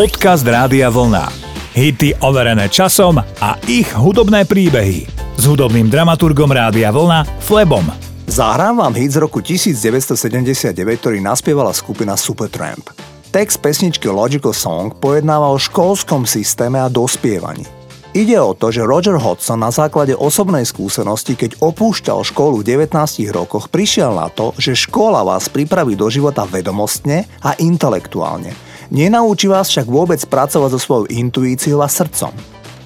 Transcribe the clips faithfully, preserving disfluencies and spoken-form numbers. Podcast Rádia Vlna. Hity overené časom a ich hudobné príbehy. S hudobným dramaturgom Rádia Vlna, Flebom. Zahrám vám hit z roku devätnásťsedemdesiatdeväť, ktorý naspievala skupina Supertramp. Text pesničky Logical Song pojednáva o školskom systéme a dospievaní. Ide o to, že Roger Hodgson na základe osobnej skúsenosti, keď opúšťal školu v devätnástich rokoch, prišiel na to, že škola vás pripraví do života vedomostne a intelektuálne. Nenaučí vás však vôbec pracovať so svojou intuíciou a srdcom.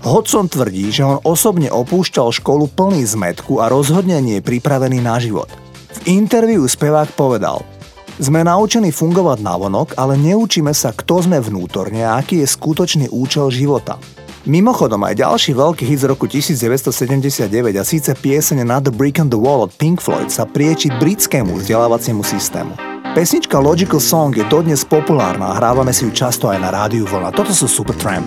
Hodgson tvrdí, že on osobne opúšťal školu plný zmätku a rozhodne nie je pripravený na život. V interviu spevák povedal: "Sme naučení fungovať navonok, ale neučíme sa, kto sme vnútorne a aký je skutočný účel života." Mimochodom aj ďalší veľký hit z roku devätnásťsedemdesiatdeväť, a síce pieseň na The Brick on the Wall od Pink Floyd, sa prieči britskému vzdelávaciemu systému. Pesnička Logical Song je dodnes populárna a hrávame si ju často aj na rádiu Vlna. Toto sú Supertramp.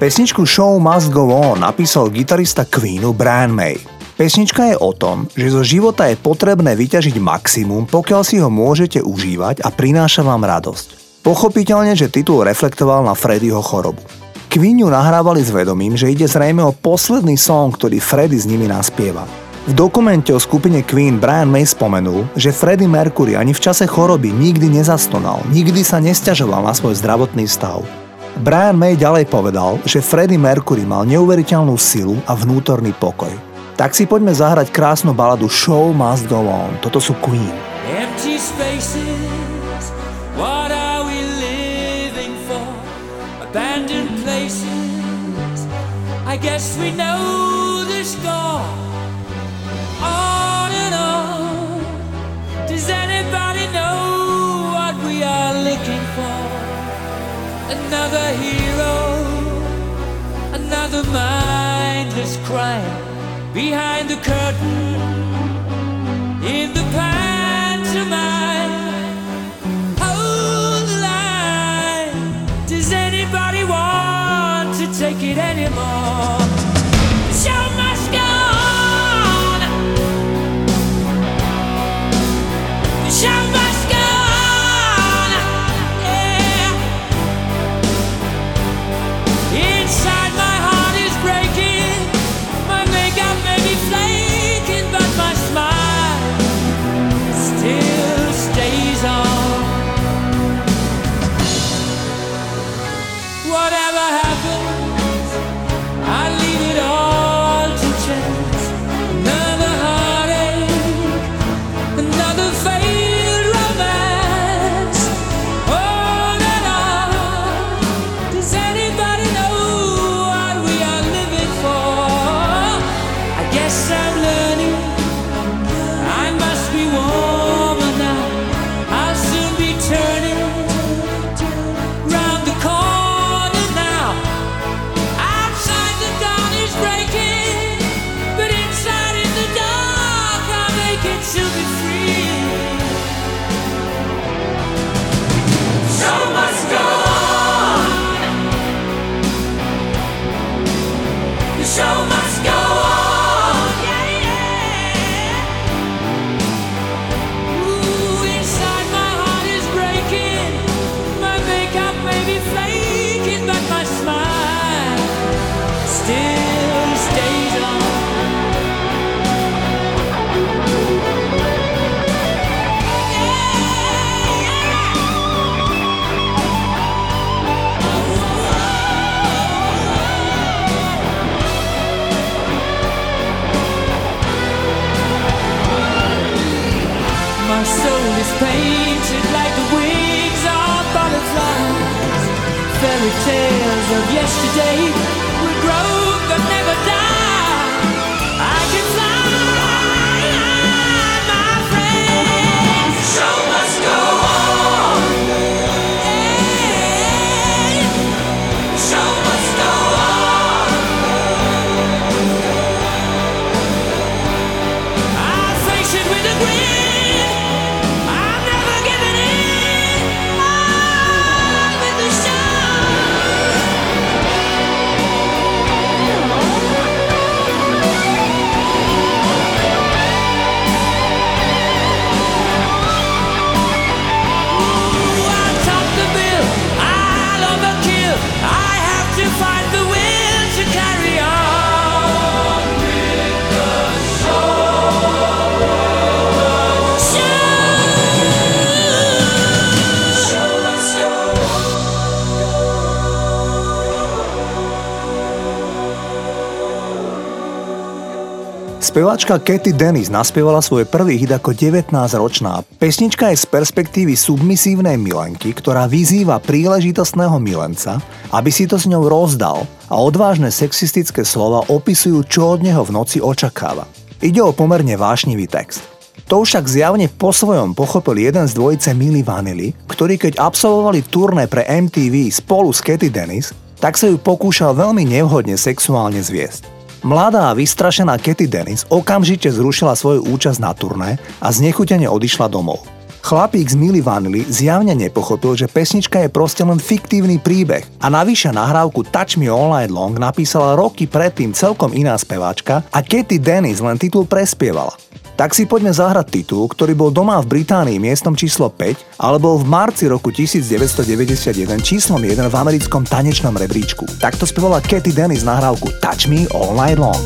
Pesničku Show Must Go On napísal gitarista Queenu Brian May. Pesnička je o tom, že zo života je potrebné vyťažiť maximum, pokiaľ si ho môžete užívať a prináša vám radosť. Pochopiteľne, že titul reflektoval na Freddyho chorobu. Queen ju nahrávali s vedomím, že ide zrejme o posledný song, ktorý Freddy s nimi naspieva. V dokumente o skupine Queen Brian May spomenul, že Freddie Mercury ani v čase choroby nikdy nezastonal, nikdy sa nesťažoval na svoj zdravotný stav. Brian May ďalej povedal, že Freddie Mercury mal neuveriteľnú silu a vnútorný pokoj. Tak si poďme zahrať krásnu baladu Show Must Go On. Toto sú Queen. Empty spaces, what are we living for? Abandoned places, I guess we know the score. On and on. Does anybody know what we are looking for? Another hero, another mindless crime. Behind the curtain, in the pantomime. Hold the line. Does anybody want to take it anymore? The show must go. Show must go on, yeah. Inside my heart is breaking, my makeup may be flaking, but my smile still stays on. Whatever happens, I leave it all to chance. Another heartache, another face. Speváčka Katie Dennis naspievala svoj prvý hit ako devätnásťročná. Pesnička je z perspektívy submisívnej milenky, ktorá vyzýva príležitostného milenca, aby si to s ňou rozdal, a odvážne sexistické slova opisujú, čo od neho v noci očakáva. Ide o pomerne vášnivý text. To však zjavne po svojom pochopil jeden z dvojice Milli Vanilli, ktorý keď absolvovali turné pre em tí ví spolu s Katie Dennis, tak sa ju pokúšal veľmi nevhodne sexuálne zviesť. Mladá a vystrašená Katie Dennis okamžite zrušila svoju účasť na turné a znechutene odišla domov. Chlapík z Milli Vanilli zjavne nepochopil, že pesnička je proste len fiktívny príbeh a navyše nahrávku Touch Me All Night Long napísala roky predtým celkom iná speváčka a Katie Dennis len titul prespievala. Tak si poďme zahrať titul, ktorý bol doma v Británii miestom číslo päť, alebo v marci roku devätnásťstodeväťdesiatjeden číslom jeden v americkom tanečnom rebríčku. Takto spievala Katie Dennis nahrávku Touch Me All Night Long.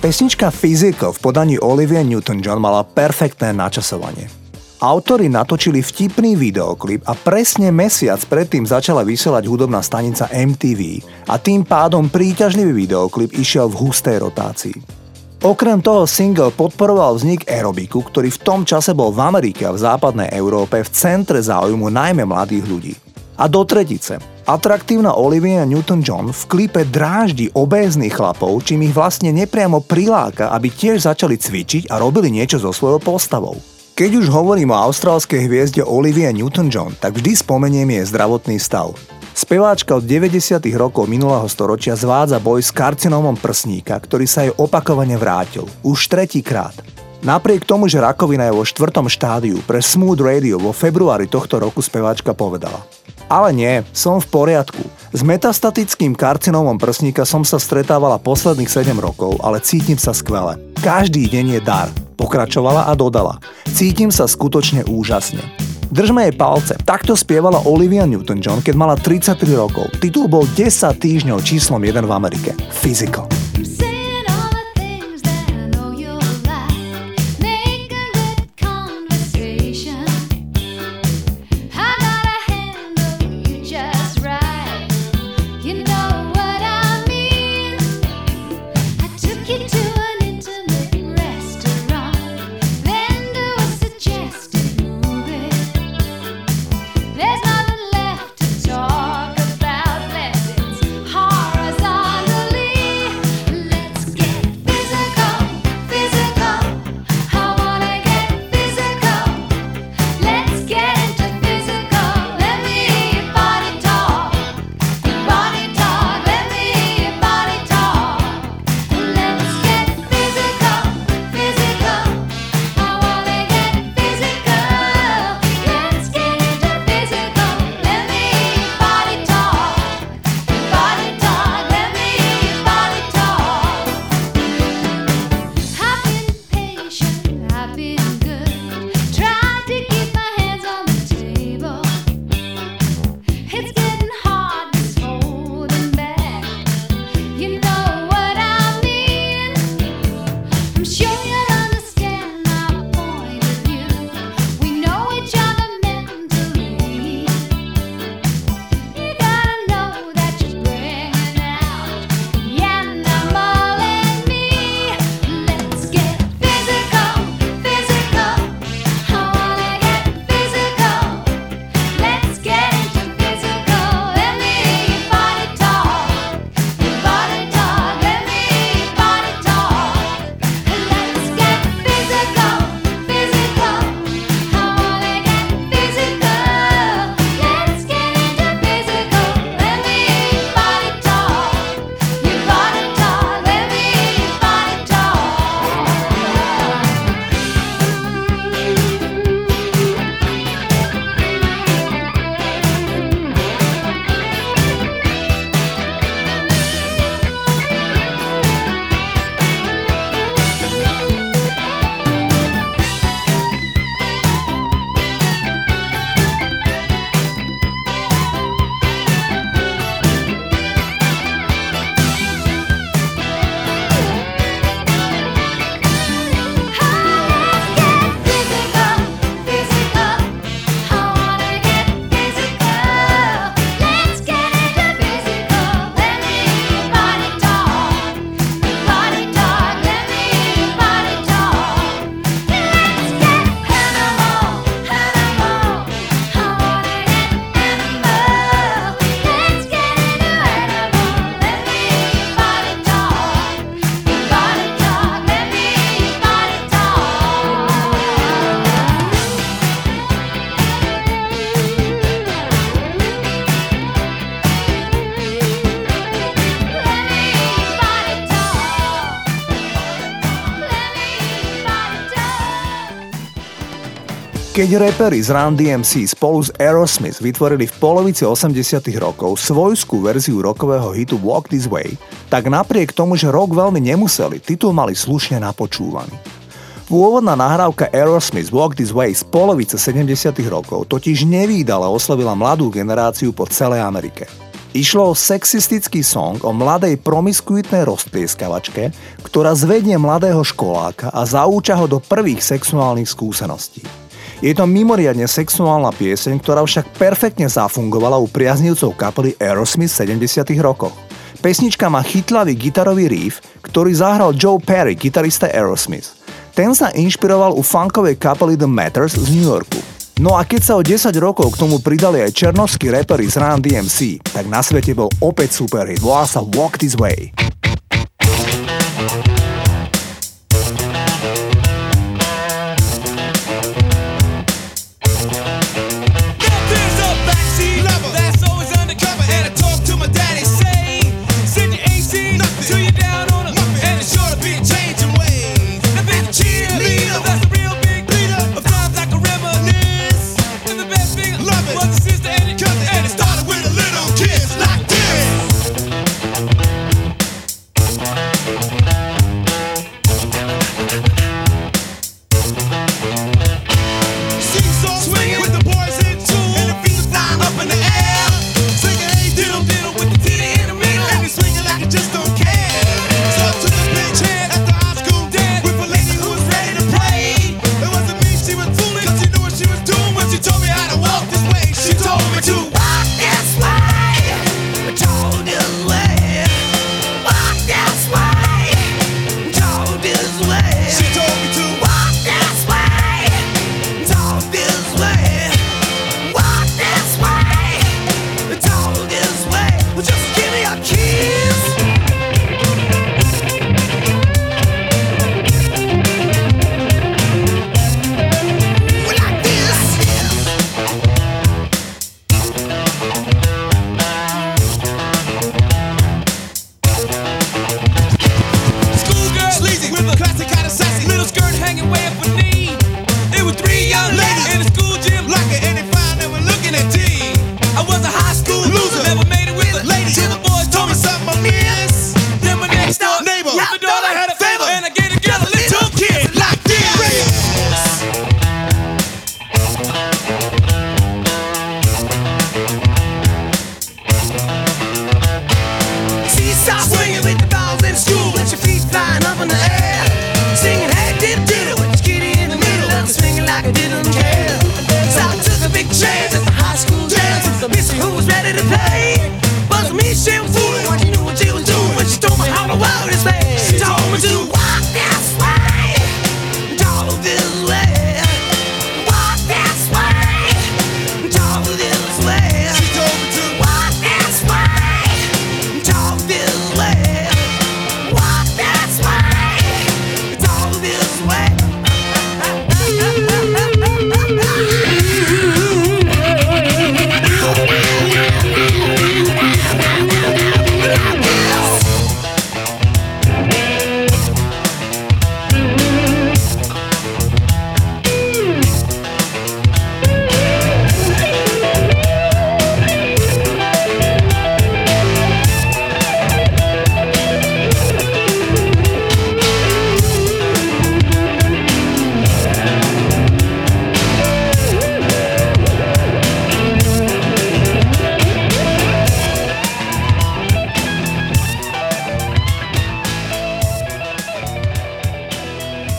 Pesnička Physical v podaní Olivia Newton-John mala perfektné načasovanie. Autori natočili vtipný videoklip a presne mesiac predtým začala vysielať hudobná stanica em tí ví a tým pádom príťažlivý videoklip išiel v hustej rotácii. Okrem toho single podporoval vznik aerobiku, ktorý v tom čase bol v Amerike a v západnej Európe v centre záujmu najmä mladých ľudí. A do tretice. Atraktívna Olivia Newton-John v klipe dráždi obéznych chlapov, čím ich vlastne nepriamo priláka, aby tiež začali cvičiť a robili niečo so svojou postavou. Keď už hovorím o austrálskej hviezde Olivia Newton-John, tak vždy spomeniem jej zdravotný stav. Speváčka od deväťdesiatych rokov minulého storočia zvádza boj s karcinómom prsníka, ktorý sa jej opakovane vrátil. Už tretíkrát. Napriek tomu, že rakovina je vo štvrtom štádiu, pre Smooth Radio vo februári tohto roku speváčka povedala: "Ale nie, som v poriadku. S metastatickým karcinómom prsníka som sa stretávala posledných sedem rokov, ale cítim sa skvele. Každý deň je dar." Pokračovala a dodala: "Cítim sa skutočne úžasne." Držme jej palce. Takto spievala Olivia Newton-John, keď mala tridsaťtri rokov. Titul bol desať týždňov číslom jeden v Amerike. Physical. Hello. Keď raperi z Run dé em cé spolu s Aerosmith vytvorili v polovici osemdesiatych rokov svojskú verziu rockového hitu Walk This Way, tak napriek tomu, že rock veľmi nemuseli, titul mali slušne napočúvaný. Pôvodná nahrávka Aerosmith Walk This Way z polovice sedemdesiatych rokov totiž nevídala oslavila mladú generáciu po celej Amerike. Išlo o sexistický song o mladej promiskuitnej rozplieskavačke, ktorá zvedne mladého školáka a zaúča ho do prvých sexuálnych skúseností. Je to mimoriadne sexuálna pieseň, ktorá však perfektne zafungovala u priaznivcov kapely Aerosmith v sedemdesiatych rokoch. Pesnička má chytlavý gitarový riff, ktorý zahral Joe Perry, gitarista Aerosmith. Ten sa inšpiroval u funkovej kapely The Matters z New Yorku. No a keď sa o desať rokov k tomu pridali aj černovskí raperi z Run dé em cé, tak na svete bol opäť superhit, volá sa Walk This Way.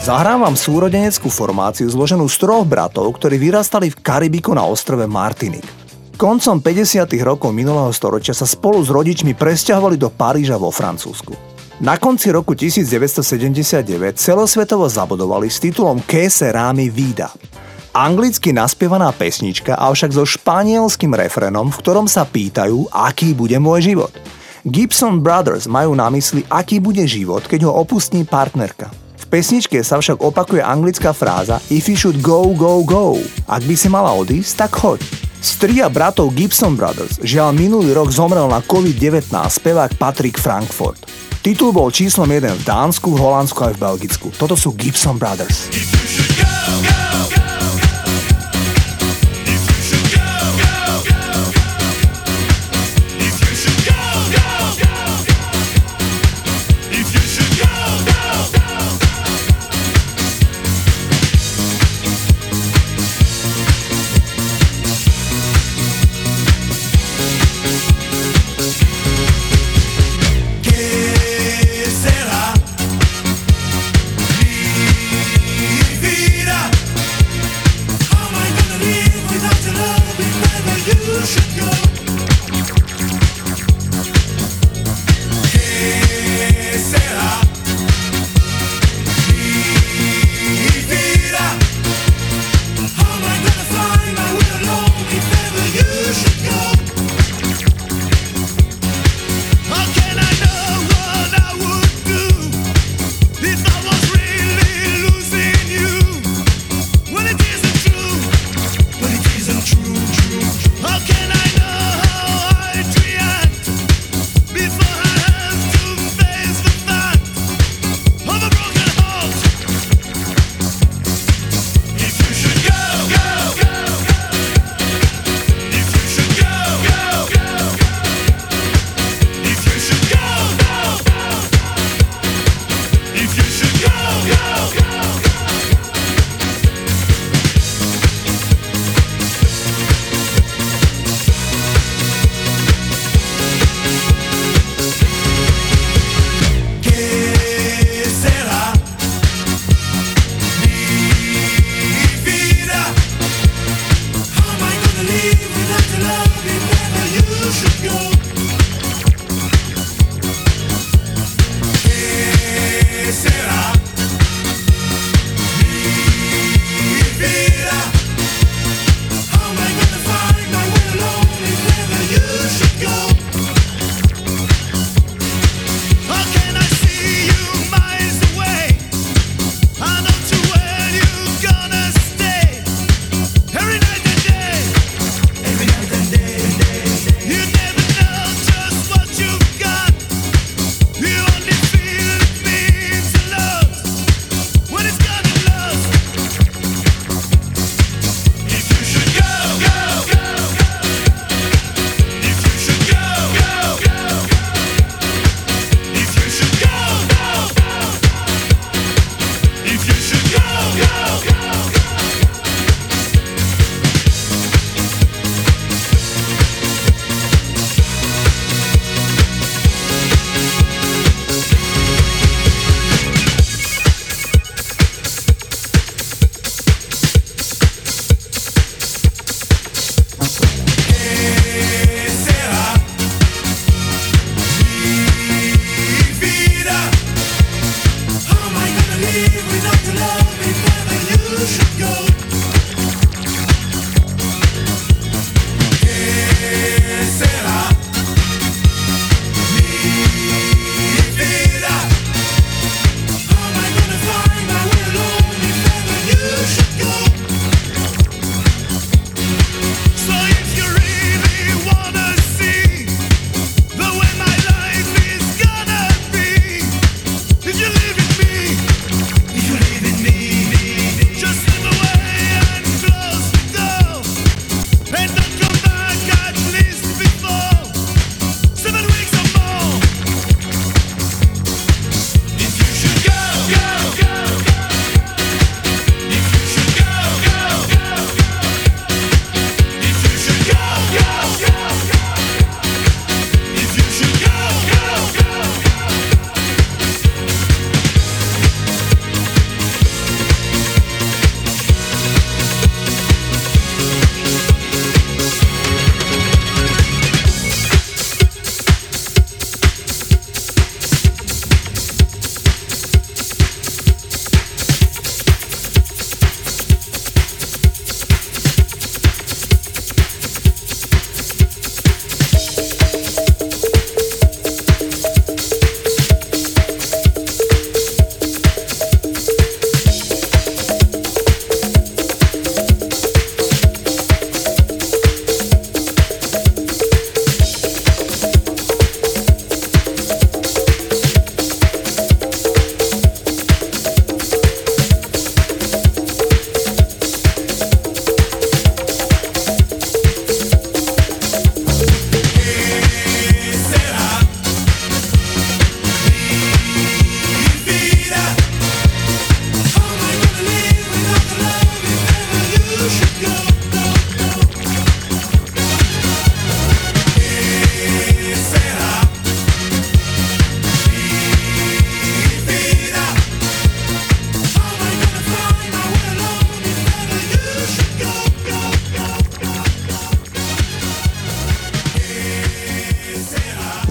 Zahrávam súrodeneckú formáciu zloženú z troch bratov, ktorí vyrastali v Karibiku na ostrove Martinik. Koncom päťdesiatych rokov minulého storočia sa spolu s rodičmi presťahovali do Paríža vo Francúzsku. Na konci roku devätnásťstosedemdesiatdeväť celosvetovo zabodovali s titulom Que sera mi vida. Anglicky naspievaná pesnička, avšak so španielským refrénom, v ktorom sa pýtajú, aký bude môj život. Gibson Brothers majú na mysli, aký bude život, keď ho opustí partnerka. V pesničke sa však opakuje anglická fráza If you should go, go, go. Ak by si mala odísť, tak choď. Z tria bratov Gibson Brothers žiaľ minulý rok zomrel na kovid devätnásť spevák Patrick Frankfurt. Titul bol číslom jeden v Dánsku, Holandsku aj v Belgicku. Toto sú Gibson Brothers. If you should go, go, go, go.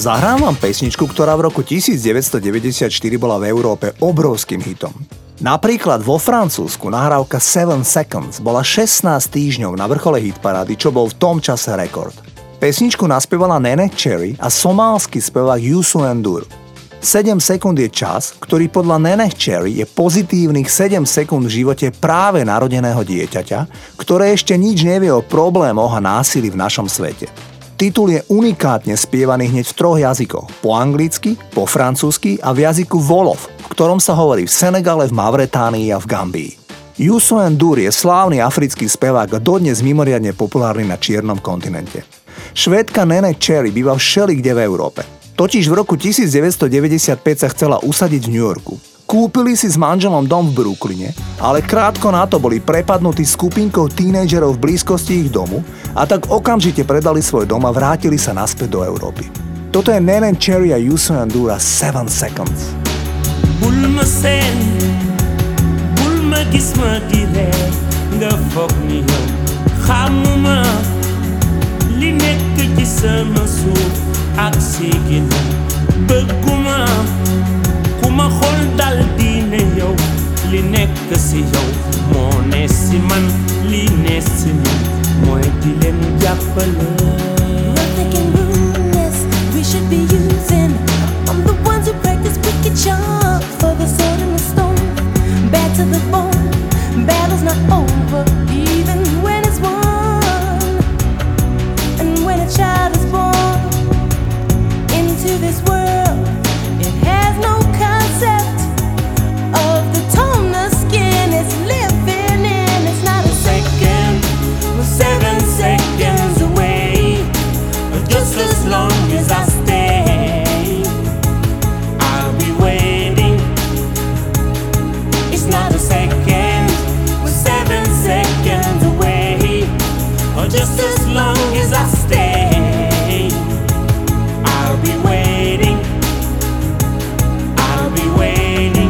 Zahrám vám pesničku, ktorá v roku devätnásťstodeväťdesiatštyri bola v Európe obrovským hitom. Napríklad vo Francúzsku nahrávka seven seconds bola šestnásť týždňov na vrchole hitparády, čo bol v tom čase rekord. Pesničku naspievala Neneh Cherry a somálsky spevák Youssou N'Dour. sedem sekúnd je čas, ktorý podľa Neneh Cherry je pozitívnych sedem sekúnd v živote práve narodeného dieťaťa, ktoré ešte nič nevie o problémoch a násilí v našom svete. Titul je unikátne spievaný hneď v troch jazykoch, po anglicky, po francúzsky a v jazyku Wolof, v ktorom sa hovorí v Senegale, v Mauretánii a v Gambii. Youssou N'Dour je slávny africký spevák a dodnes mimoriadne populárny na čiernom kontinente. Švédka Neneh Cherry býva všelikde v Európe. Totiž v roku devätnásťstodeväťdesiatpäť sa chcela usadiť v New Yorku. Kúpili si s manželom dom v Brooklyne, ale krátko na to boli prepadnutí skupinkou tínedžerov v blízkosti ich domu a tak okamžite predali svoj dom a vrátili sa naspäť do Európy. Toto je Neneh Cherry a Youssou N'Dour seven seconds. Bul ma sen, bul ma gis ma di re, nga fog mi ho, xamuma li nekk ci sama suuf ak si gina, bëgguma ma xol dal di ne yow li nekk si yow moo ne si man li ne si man mooy di leen jàppale. Nothing can ruin us. We should be using on the ones who practice wicked charm for the sword and the stone. Back to the bone. Battle's not over even when it's won. And when a child is born into this world, it has no of the tone of skin it's living in. It's not a second, we're seven seconds away, but just as long as I stay, I'll be waiting. It's not a second, we're seven seconds away, or just as long as I stay, I'll be waiting. I'll be waiting.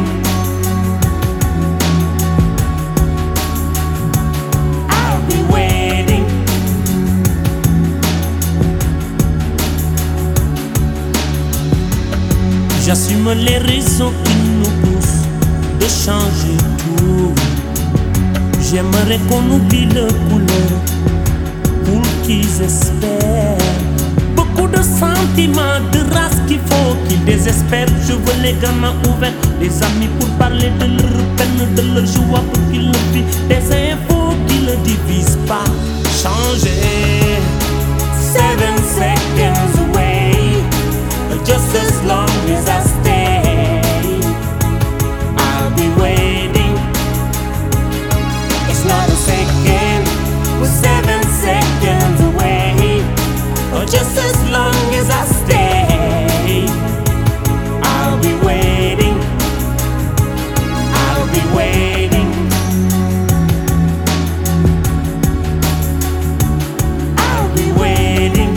J'assume les raisons qui nous poussent de changer tout. J'aimerais qu'on oublie le couleur pour qu'ils espèrent. Beaucoup de sentiments, de race qu'il faut qu'ils désespèrent. Je veux les gamins ouverts, des amis pour parler de leur peine, de leur joie pour qu'ils le vivent. Des infos qui ne divisent pas, changer. Seven seconds away, just as long as I stay, I'll be waiting. It's not a second, we're seven seconds away, or just as long as I stay, I'll be waiting. I'll be waiting. I'll be waiting.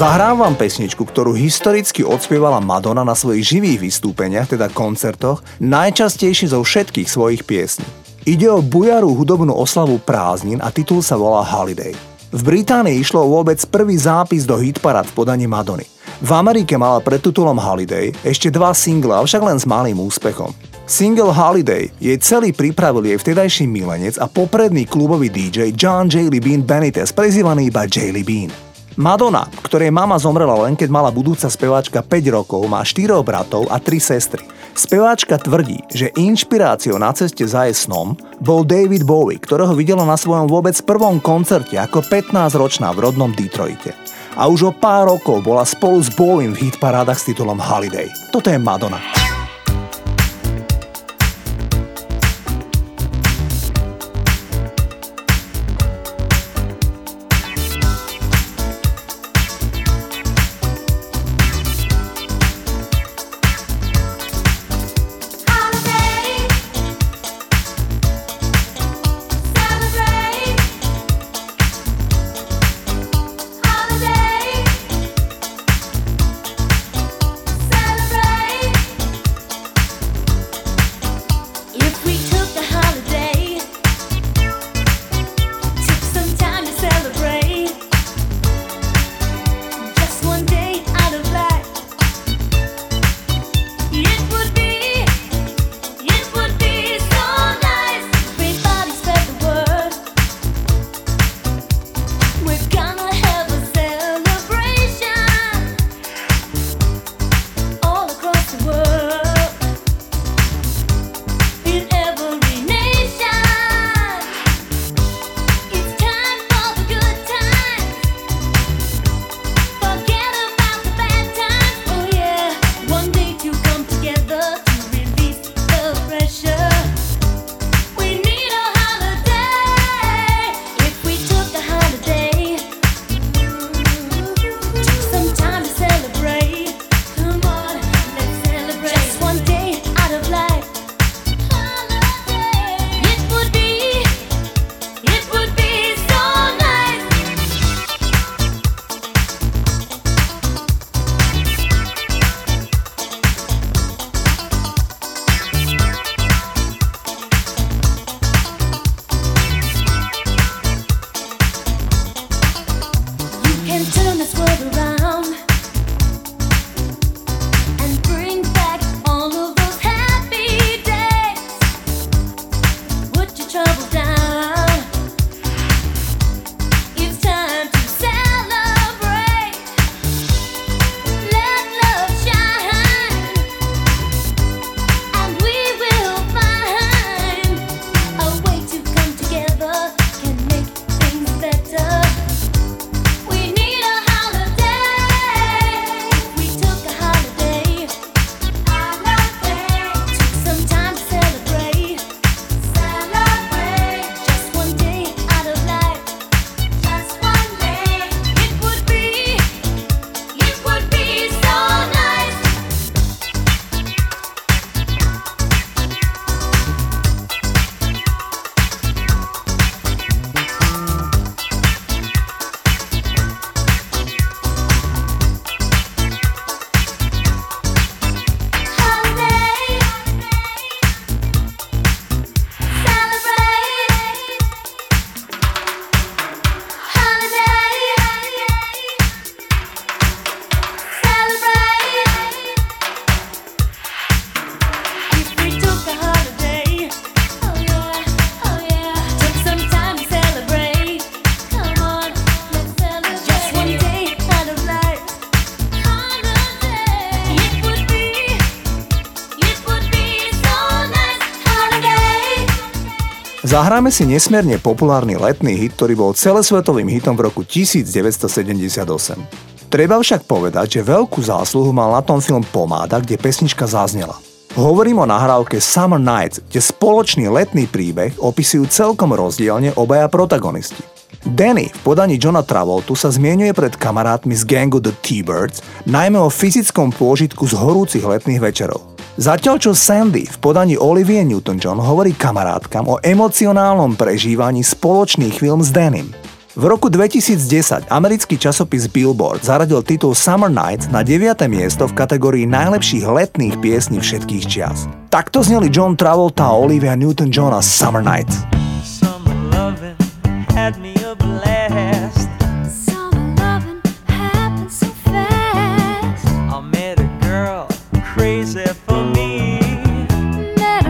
Zahrám vám pesničku, ktorú historicky odspievala Madonna na svojich živých vystúpeniach, teda koncertoch, najčastejšie zo všetkých svojich piesní. Ide o bujarú hudobnú oslavu prázdnin a titul sa volá Holiday. V Británii išlo vôbec prvý zápis do hitparád v podaní Madony. V Amerike mala pred titulom Holiday ešte dva singly, avšak len s malým úspechom. Single Holiday jej celý pripravil jej vtedajší milenec a popredný klubový dý džej John Jellybean Benitez, prezývaný iba Jellybean. Madonna, ktorej mama zomrela len keď mala budúca speváčka päť rokov, má štyroch bratov a tri sestry. Speváčka tvrdí, že inšpiráciou na ceste za jej snom bol David Bowie, ktorého videla na svojom vôbec prvom koncerte ako pätnásťročná v rodnom Detroite. A už o pár rokov bola spolu s Bowiem v hitparádach s titulom Holiday. Toto je Madonna. Zahráme si nesmierne populárny letný hit, ktorý bol celosvetovým hitom v roku devätnásťsedemdesiatosem. Treba však povedať, že veľkú zásluhu mal na tom film Pomáda, kde pesnička zaznela. Hovorím o nahrávke Summer Nights, kde spoločný letný príbeh opisujú celkom rozdielne obaja protagonisti. Danny v podaní Johna Travoltu sa zmienuje pred kamarátmi z gangu The T-Birds, najmä o fyzickom pôžitku z horúcich letných večerov. Zatiaľ čo Sandy v podaní Olivia Newton-John hovorí kamarátkam o emocionálnom prežívaní spoločných chvíľ s Danym. V roku dvetisícdesať americký časopis Billboard zaradil titul Summer Nights na deviate miesto v kategórii najlepších letných piesní všetkých čias. Takto zneli John Travolta a Olivia Newton-John a Summer Nights. Summer lovin' had me a blast. Summer lovin' happened so fast. I met a girl crazy for me. Met